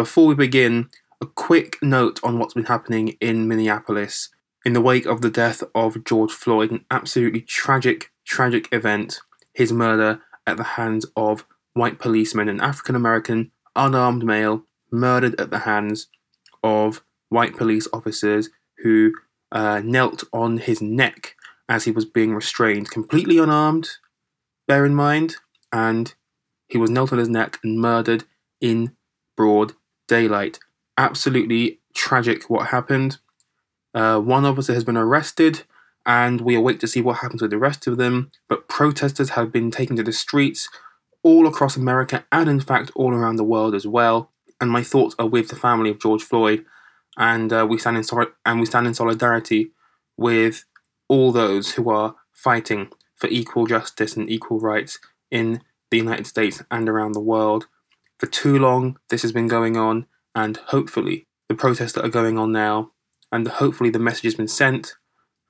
Before we begin, a quick note on what's been happening in Minneapolis. In the wake of the death of George Floyd, an absolutely tragic event, his murder at the hands of white policemen, an African-American unarmed male murdered at the hands of white police officers who knelt on his neck as he was being restrained, completely unarmed, bear in mind, and he was knelt on his neck and murdered in broad daylight. Absolutely tragic what happened. One officer has been arrested, and we await to see what happens with the rest of them, but protesters have been taken to the streets all across America, and in fact all around the world as well, and my thoughts are with the family of George Floyd, and we stand in solidarity with all those who are fighting for equal justice and equal rights in the United States and around the world. For too long this has been going on, and hopefully the protests that are going on now, and hopefully the message has been sent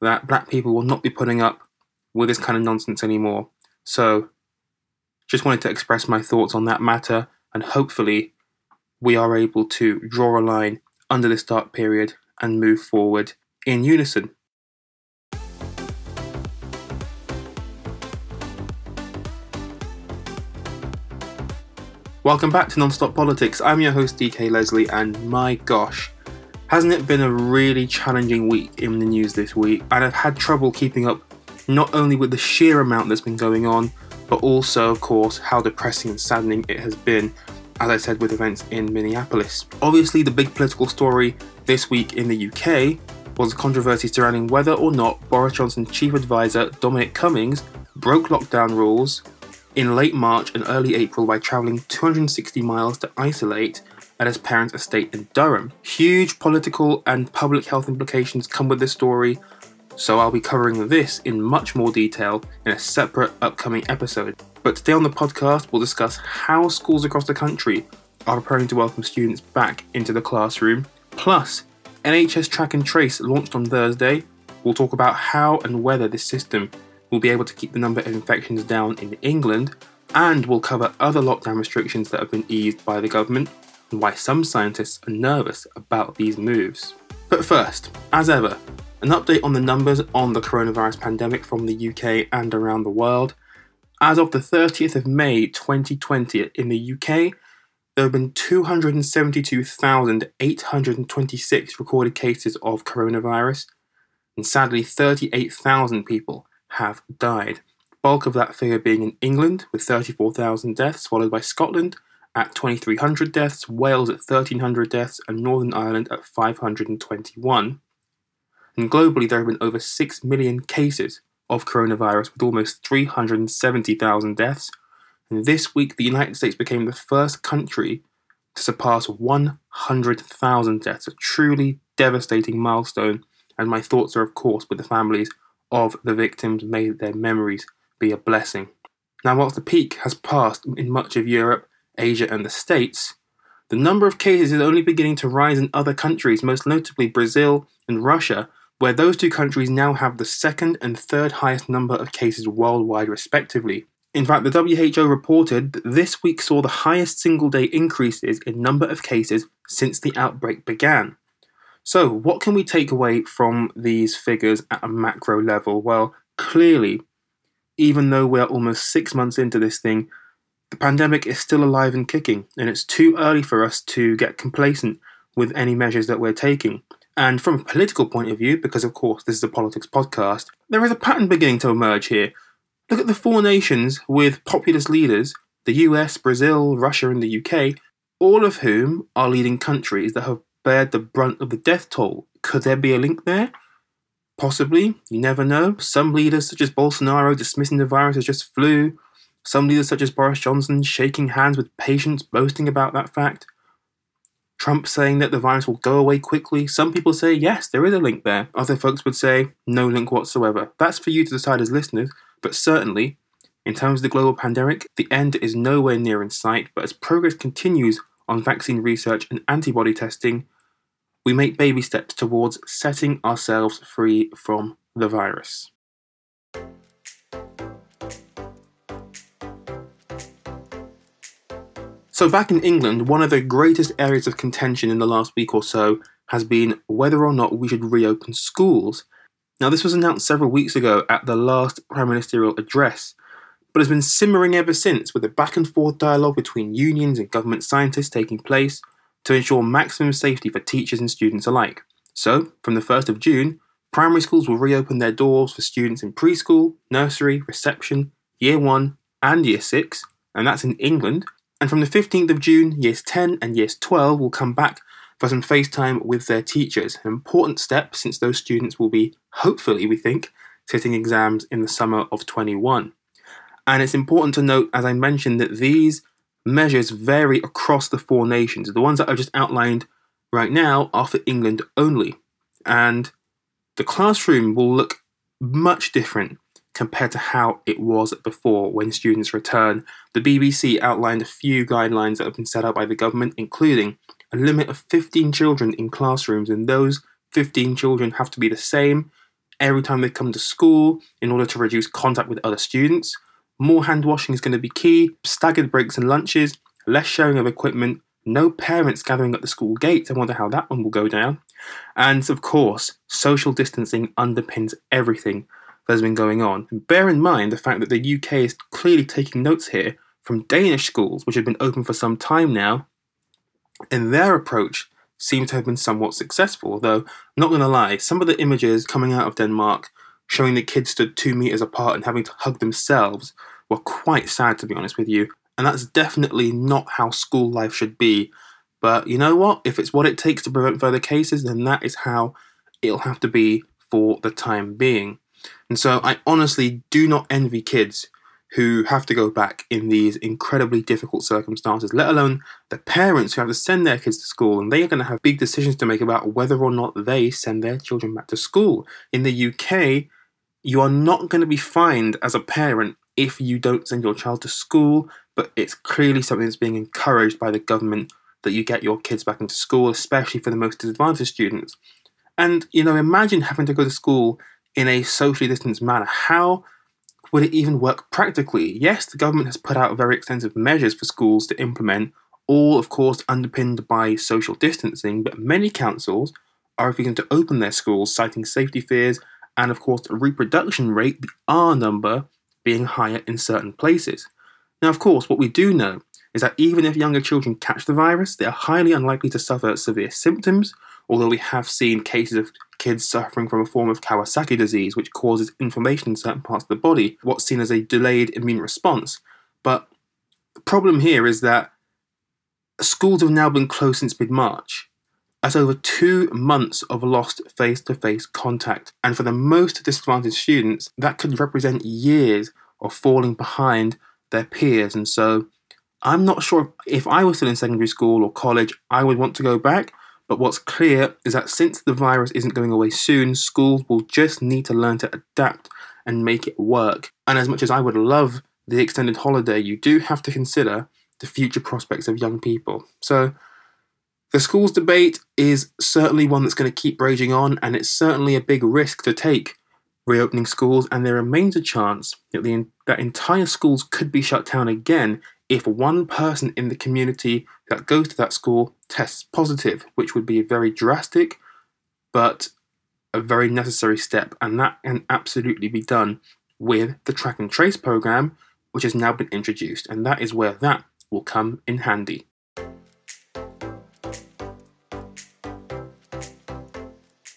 that black people will not be putting up with this kind of nonsense anymore. So just wanted to express my thoughts on that matter, and hopefully we are able to draw a line under this dark period and move forward in unison. Welcome back to Nonstop Politics. I'm your host DK Leslie, and my gosh, hasn't it been a really challenging week in the news this week? And I've had trouble keeping up not only with the sheer amount that's been going on, but also, of course, how depressing and saddening it has been, as I said, with events in Minneapolis. Obviously, the big political story this week in the UK was the controversy surrounding whether or not Boris Johnson's chief advisor, Dominic Cummings, broke lockdown rules in late March and early April by travelling 260 miles to isolate at his parents' estate in Durham. Huge political and public health implications come with this story, so I'll be covering this in much more detail in a separate upcoming episode. But today on the podcast, we'll discuss how schools across the country are preparing to welcome students back into the classroom. Plus, NHS Track and Trace launched on Thursday. We'll talk about how and whether this system will be able to keep the number of infections down in England, and we'll cover other lockdown restrictions that have been eased by the government, and why some scientists are nervous about these moves. But first, as ever, an update on the numbers on the coronavirus pandemic from the UK and around the world. As of the 30th of May 2020 in the UK, there have been 272,826 recorded cases of coronavirus, and sadly 38,000 people have died. The bulk of that figure being in England with 34,000 deaths, followed by Scotland at 2,300 deaths, Wales at 1,300 deaths, and Northern Ireland at 521. And globally, there have been over 6 million cases of coronavirus, with almost 370,000 deaths. And this week, the United States became the first country to surpass 100,000 deaths, a truly devastating milestone. And my thoughts are, of course, with the families of the victims. May their memories be a blessing. Now, whilst the peak has passed in much of Europe, Asia and the States, the number of cases is only beginning to rise in other countries, most notably Brazil and Russia, where those two countries now have the second and third highest number of cases worldwide respectively. In fact, the WHO reported that this week saw the highest single-day increases in number of cases since the outbreak began. So, what can we take away from these figures at a macro level? Well, clearly, even though we're almost 6 months into this thing, the pandemic is still alive and kicking, and it's too early for us to get complacent with any measures that we're taking. And from a political point of view, because of course this is a politics podcast, there is a pattern beginning to emerge here. Look at the four nations with populist leaders, the US, Brazil, Russia and the UK, all of whom are leading countries that have bared the brunt of the death toll. Could there be a link there? Possibly, you never know. Some leaders such as Bolsonaro dismissing the virus as just flu, some leaders such as Boris Johnson shaking hands with patients, boasting about that fact. Trump saying that the virus will go away quickly. Some people say, yes, there is a link there. Other folks would say, no link whatsoever. That's for you to decide as listeners, but certainly, in terms of the global pandemic, the end is nowhere near in sight, but as progress continues on vaccine research and antibody testing, we make baby steps towards setting ourselves free from the virus. So back in England, one of the greatest areas of contention in the last week or so has been whether or not we should reopen schools. Now, this was announced several weeks ago at the last Prime Ministerial address, but has been simmering ever since, with a back and forth dialogue between unions and government scientists taking place to ensure maximum safety for teachers and students alike. So, from the 1st of June, primary schools will reopen their doors for students in preschool, nursery, reception, year 1 and year 6, and that's in England. And from the 15th of June, years 10 and years 12 will come back for some face time with their teachers, an important step since those students will be, hopefully we think, sitting exams in the summer of 21. And it's important to note, as I mentioned, that these measures vary across the four nations. The ones that I've just outlined right now are for England only. And the classroom will look much different compared to how it was before when students return. The BBC outlined a few guidelines that have been set out by the government, including a limit of 15 children in classrooms, and those 15 children have to be the same every time they come to school in order to reduce contact with other students. More hand washing is going to be key, staggered breaks and lunches, less sharing of equipment, no parents gathering at the school gates. I wonder how that one will go down. And of course, social distancing underpins everything that's been going on. And bear in mind the fact that the UK is clearly taking notes here from Danish schools, which have been open for some time now, and their approach seems to have been somewhat successful, though, not going to lie, some of the images coming out of Denmark showing the kids stood 2 meters apart and having to hug themselves were quite sad, to be honest with you. And that's definitely not how school life should be. But you know what? If it's what it takes to prevent further cases, then that is how it'll have to be for the time being. And so I honestly do not envy kids who have to go back in these incredibly difficult circumstances, let alone the parents who have to send their kids to school, and they are going to have big decisions to make about whether or not they send their children back to school. In the UK, you are not going to be fined as a parent if you don't send your child to school, but it's clearly something that's being encouraged by the government that you get your kids back into school, especially for the most disadvantaged students. And, you know, imagine having to go to school in a socially distanced manner. How would it even work practically? Yes, the government has put out very extensive measures for schools to implement, all of course underpinned by social distancing, but many councils are refusing to open their schools, citing safety fears and of course a reproduction rate, the R number, being higher in certain places. Now of course, what we do know is that even if younger children catch the virus, they are highly unlikely to suffer severe symptoms, although we have seen cases of kids suffering from a form of Kawasaki disease, which causes inflammation in certain parts of the body, what's seen as a delayed immune response. But the problem here is that schools have now been closed since mid-March. That's over 2 months of lost face-to-face contact. And for the most disadvantaged students, that could represent years of falling behind their peers. And so I'm not sure if I was still in secondary school or college, I would want to go back. But what's clear is that since the virus isn't going away soon, schools will just need to learn to adapt and make it work. And as much as I would love the extended holiday, you do have to consider the future prospects of young people. So the schools debate is certainly one that's going to keep raging on, and it's certainly a big risk to take reopening schools, and there remains a chance that that entire schools could be shut down again if one person in the community that goes to that school tests positive, which would be a very drastic but a very necessary step, and that can absolutely be done with the track and trace program, which has now been introduced, and that is where that will come in handy.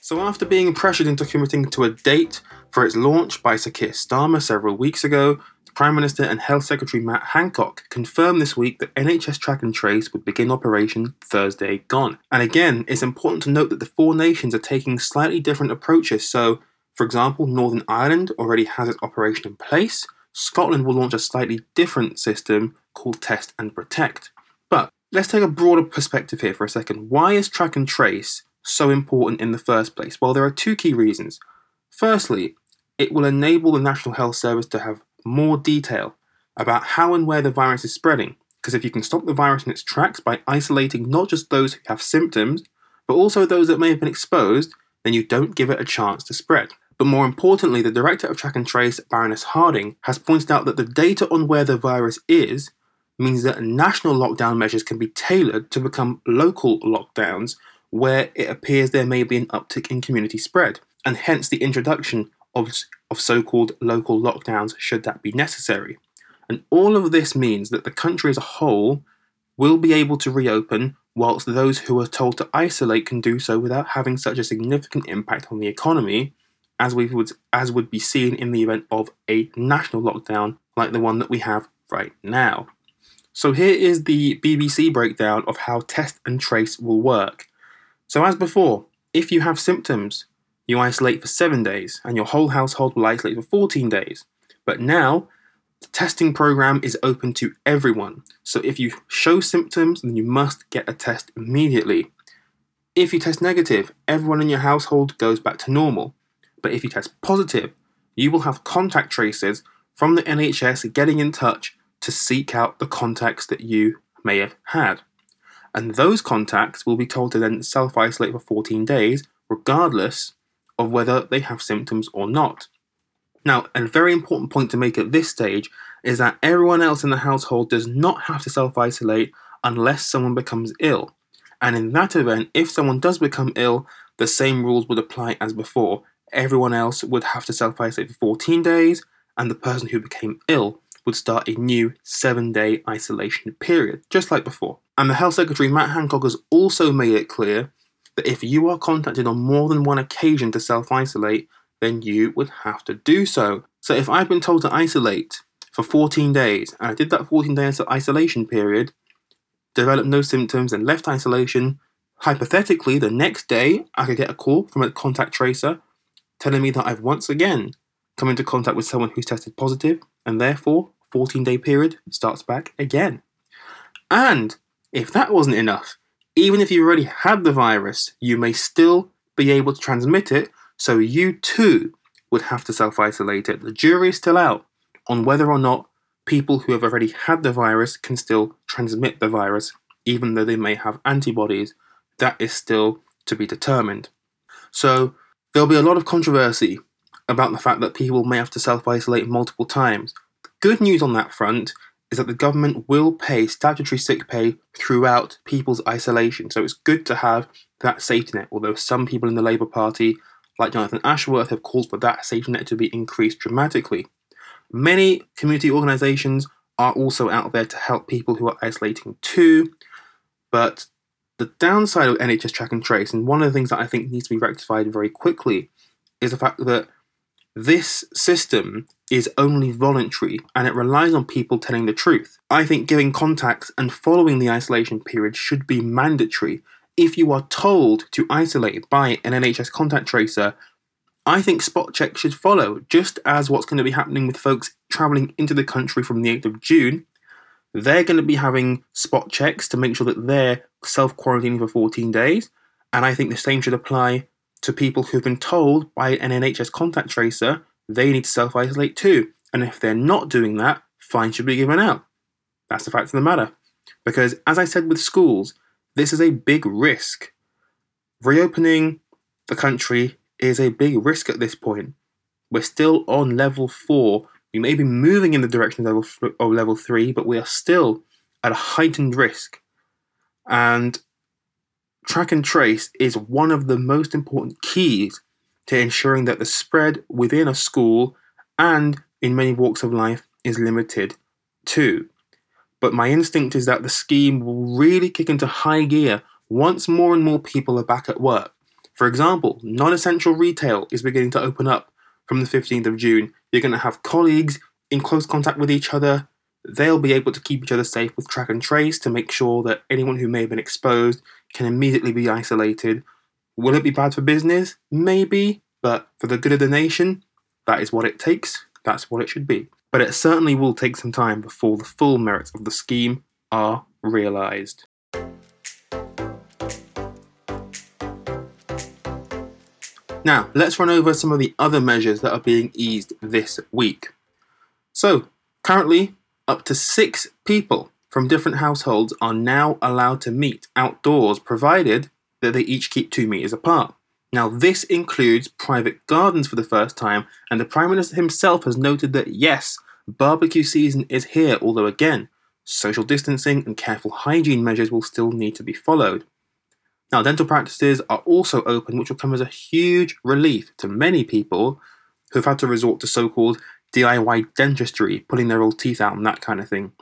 So after being pressured into committing to a date for its launch by Sir Keir Starmer several weeks ago, Prime Minister and Health Secretary Matt Hancock confirmed this week that NHS Track and Trace would begin operation Thursday gone. And again, it's important to note that the four nations are taking slightly different approaches. So, for example, Northern Ireland already has its operation in place. Scotland will launch a slightly different system called Test and Protect. But let's take a broader perspective here for a second. Why is Track and Trace so important in the first place? Well, there are two key reasons. Firstly, it will enable the National Health Service to have more detail about how and where the virus is spreading, because if you can stop the virus in its tracks by isolating not just those who have symptoms, but also those that may have been exposed, then you don't give it a chance to spread. But more importantly, the Director of Track and Trace, Baroness Harding, has pointed out that the data on where the virus is means that national lockdown measures can be tailored to become local lockdowns where it appears there may be an uptick in community spread, and hence the introduction of so-called local lockdowns should that be necessary. And all of this means that the country as a whole will be able to reopen, whilst those who are told to isolate can do so without having such a significant impact on the economy as would be seen in the event of a national lockdown like the one that we have right now. So here is the BBC breakdown of how test and trace will work. So as before, if you have symptoms, you isolate for 7 days and your whole household will isolate for 14 days. But now, the testing program is open to everyone. So if you show symptoms, then you must get a test immediately. If you test negative, everyone in your household goes back to normal. But if you test positive, you will have contact tracers from the NHS getting in touch to seek out the contacts that you may have had. And those contacts will be told to then self-isolate for 14 days, regardless of whether they have symptoms or not. Now, a very important point to make at this stage is that everyone else in the household does not have to self-isolate unless someone becomes ill. And in that event, if someone does become ill, the same rules would apply as before. Everyone else would have to self-isolate for 14 days, and the person who became ill would start a new 7-day isolation period, just like before. And the Health Secretary, Matt Hancock, has also made it clear that if you are contacted on more than one occasion to self-isolate, then you would have to do so. So if I've been told to isolate for 14 days, and I did that 14-day isolation period, developed no symptoms and left isolation, hypothetically, the next day I could get a call from a contact tracer telling me that I've once again come into contact with someone who's tested positive, and therefore 14-day period starts back again. And if that wasn't enough, even if you already had the virus, you may still be able to transmit it, so you too would have to self-isolate it. The jury is still out on whether or not people who have already had the virus can still transmit the virus, even though they may have antibodies. That is still to be determined. So there'll be a lot of controversy about the fact that people may have to self-isolate multiple times. The good news on that front is that the government will pay statutory sick pay throughout people's isolation. So it's good to have that safety net, although some people in the Labour Party, like Jonathan Ashworth, have called for that safety net to be increased dramatically. Many community organisations are also out there to help people who are isolating too, but the downside of NHS track and trace, and one of the things that I think needs to be rectified very quickly, is the fact that this system is only voluntary and it relies on people telling the truth. I think giving contacts and following the isolation period should be mandatory. If you are told to isolate by an NHS contact tracer, I think spot checks should follow, just as what's going to be happening with folks travelling into the country from the 8th of June. They're going to be having spot checks to make sure that they're self-quarantining for 14 days, and I think the same should apply to people who've been told by an NHS contact tracer they need to self-isolate too. And if they're not doing that, fines should be given out. That's the fact of the matter. Because as I said with schools, this is a big risk. Reopening the country is a big risk at this point. We're still on level 4. We may be moving in the direction of level 3, but we are still at a heightened risk. And track and trace is one of the most important keys to ensuring that the spread within a school and in many walks of life is limited too. But my instinct is that the scheme will really kick into high gear once more and more people are back at work. For example, non-essential retail is beginning to open up from the 15th of June. You're going to have colleagues in close contact with each other. They'll be able to keep each other safe with track and trace to make sure that anyone who may have been exposed can immediately be isolated. Will it be bad for business? Maybe, but for the good of the nation, that is what it takes, that's what it should be. But it certainly will take some time before the full merits of the scheme are realised. Now, let's run over some of the other measures that are being eased this week. So, currently, up to 6 people from different households are now allowed to meet outdoors, provided that they each keep 2 meters apart. Now, this includes private gardens for the first time, and the Prime Minister himself has noted that yes, barbecue season is here, although again, Social distancing and careful hygiene measures will still need to be followed. Now, dental practices are also open, which will come as a huge relief to many people who've had to resort to so-called DIY dentistry, pulling their old teeth out and that kind of thing.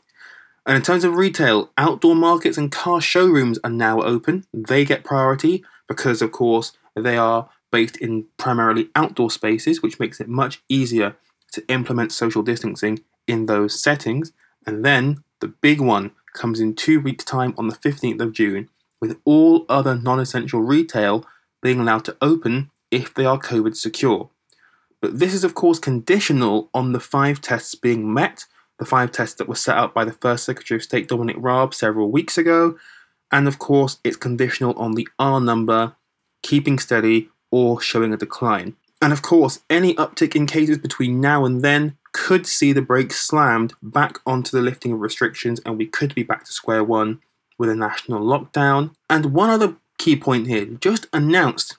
And in terms of retail, outdoor markets and car showrooms are now open. They get priority because, of course, they are based in primarily outdoor spaces, which makes it much easier to implement social distancing in those settings. And then the big one comes in 2 weeks' time on the 15th of June, with all other non-essential retail being allowed to open if they are COVID secure. But this is, of course, conditional on the 5 tests being met, the 5 tests that were set out by the First Secretary of State Dominic Raab several weeks ago, and, of course, it's conditional on the R number keeping steady or showing a decline. And, of course, any uptick in cases between now and then could see the brakes slammed back onto the lifting of restrictions, and we could be back to square one with a national lockdown. And one other key point here, just announced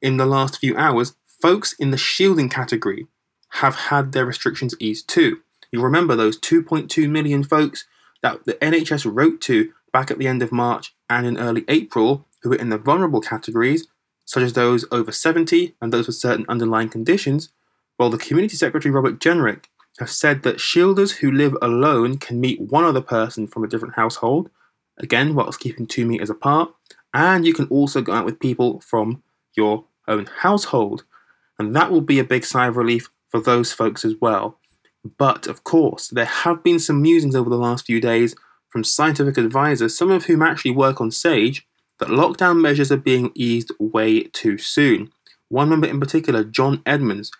in the last few hours, folks in the shielding category have had their restrictions eased too. You remember those 2.2 million folks that the NHS wrote to back at the end of March and in early April, who were in the vulnerable categories, such as those over 70 and those with certain underlying conditions. Well, the Community Secretary, Robert Jenrick, has said that shielders who live alone can meet one other person from a different household, again, whilst keeping 2 meters apart, and you can also go out with people from your own household. And that will be a big sigh of relief for those folks as well. But, of course, there have been some musings over the last few days from scientific advisors, some of whom actually work on SAGE, that lockdown measures are being eased way too soon. One member in particular, John Edmonds,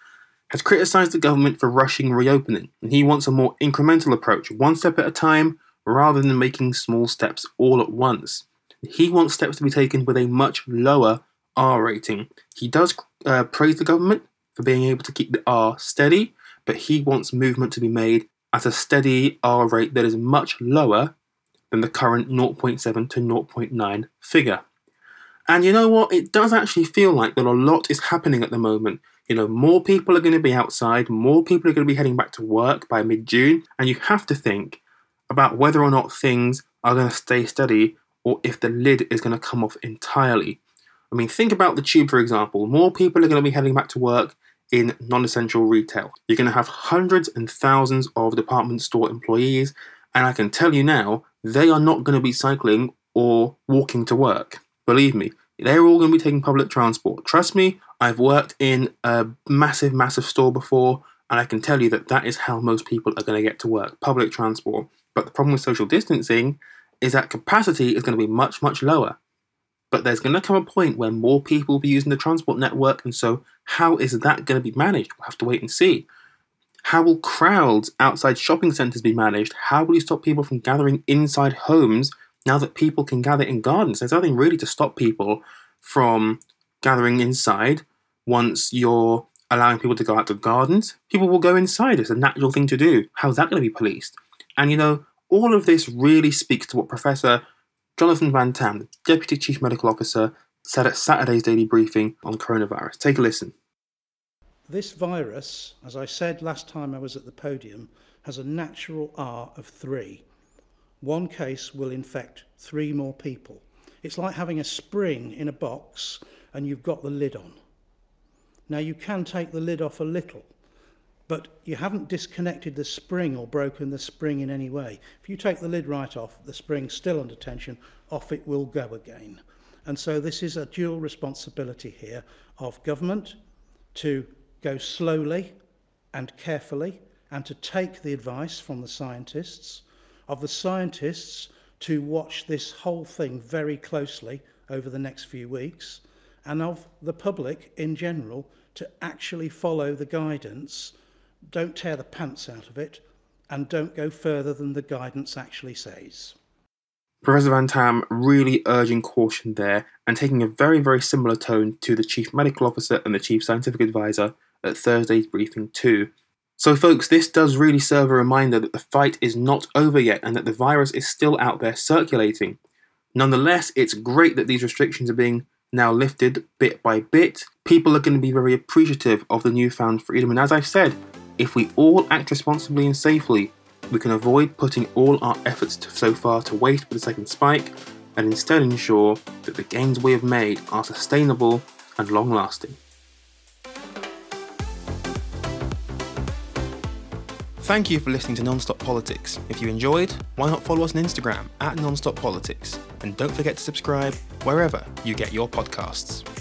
has criticised the government for rushing reopening, and he wants a more incremental approach, one step at a time, rather than making small steps all at once. He wants steps to be taken with a much lower R rating. He does praise the government for being able to keep the R steady, but he wants movement to be made at a steady R rate that is much lower than the current 0.7 to 0.9 figure. And you know what? It does actually feel like that a lot is happening at the moment. You know, more people are going to be outside, more people are going to be heading back to work by mid-June, and you have to think about whether or not things are going to stay steady or if the lid is going to come off entirely. I mean, think about the tube, for example. More people are going to be heading back to work in non-essential retail. You're going to have hundreds and thousands of department store employees, and I can tell you now, they are not going to be cycling or walking to work. Believe me, they're all going to be taking public transport. Trust me, I've worked in a massive, massive store before, and I can tell you that that is how most people are going to get to work, public transport. But the problem with social distancing is that capacity is going to be much, much lower. But there's going to come a point where more people will be using the transport network, and so how is that going to be managed? We'll have to wait and see. How will crowds outside shopping centres be managed? How will you stop people from gathering inside homes now that people can gather in gardens? There's nothing really to stop people from gathering inside once you're allowing people to go out to gardens. People will go inside. It's a natural thing to do. How's that going to be policed? And, you know, all of this really speaks to what Professor Jonathan Van Tam, the Deputy Chief Medical Officer, said at Saturday's daily briefing on coronavirus. Take a listen. This virus, as I said last time I was at the podium, has a natural R of 3. 1 case will infect 3 more people. It's like having a spring in a box and you've got the lid on. Now, you can take the lid off a little, but you haven't disconnected the spring or broken the spring in any way. If you take the lid right off, the spring's still under tension, off it will go again. And so this is a dual responsibility here of government to go slowly and carefully and to take the advice from the scientists, of the scientists to watch this whole thing very closely over the next few weeks, and of the public in general to actually follow the guidance. Don't tear the pants out of it, and don't go further than the guidance actually says. Professor Van Tam really urging caution there and taking a very, very similar tone to the Chief Medical Officer and the Chief Scientific Advisor at Thursday's briefing too. So folks, this does really serve a reminder that the fight is not over yet and that the virus is still out there circulating. Nonetheless, it's great that these restrictions are being now lifted bit by bit. People are going to be very appreciative of the newfound freedom, and as I've said, if we all act responsibly and safely, we can avoid putting all our efforts so far to waste with the second spike, and instead ensure that the gains we have made are sustainable and long-lasting. Thank you for listening to Nonstop Politics. If you enjoyed, why not follow us on Instagram @NonstopPolitics, and don't forget to subscribe wherever you get your podcasts.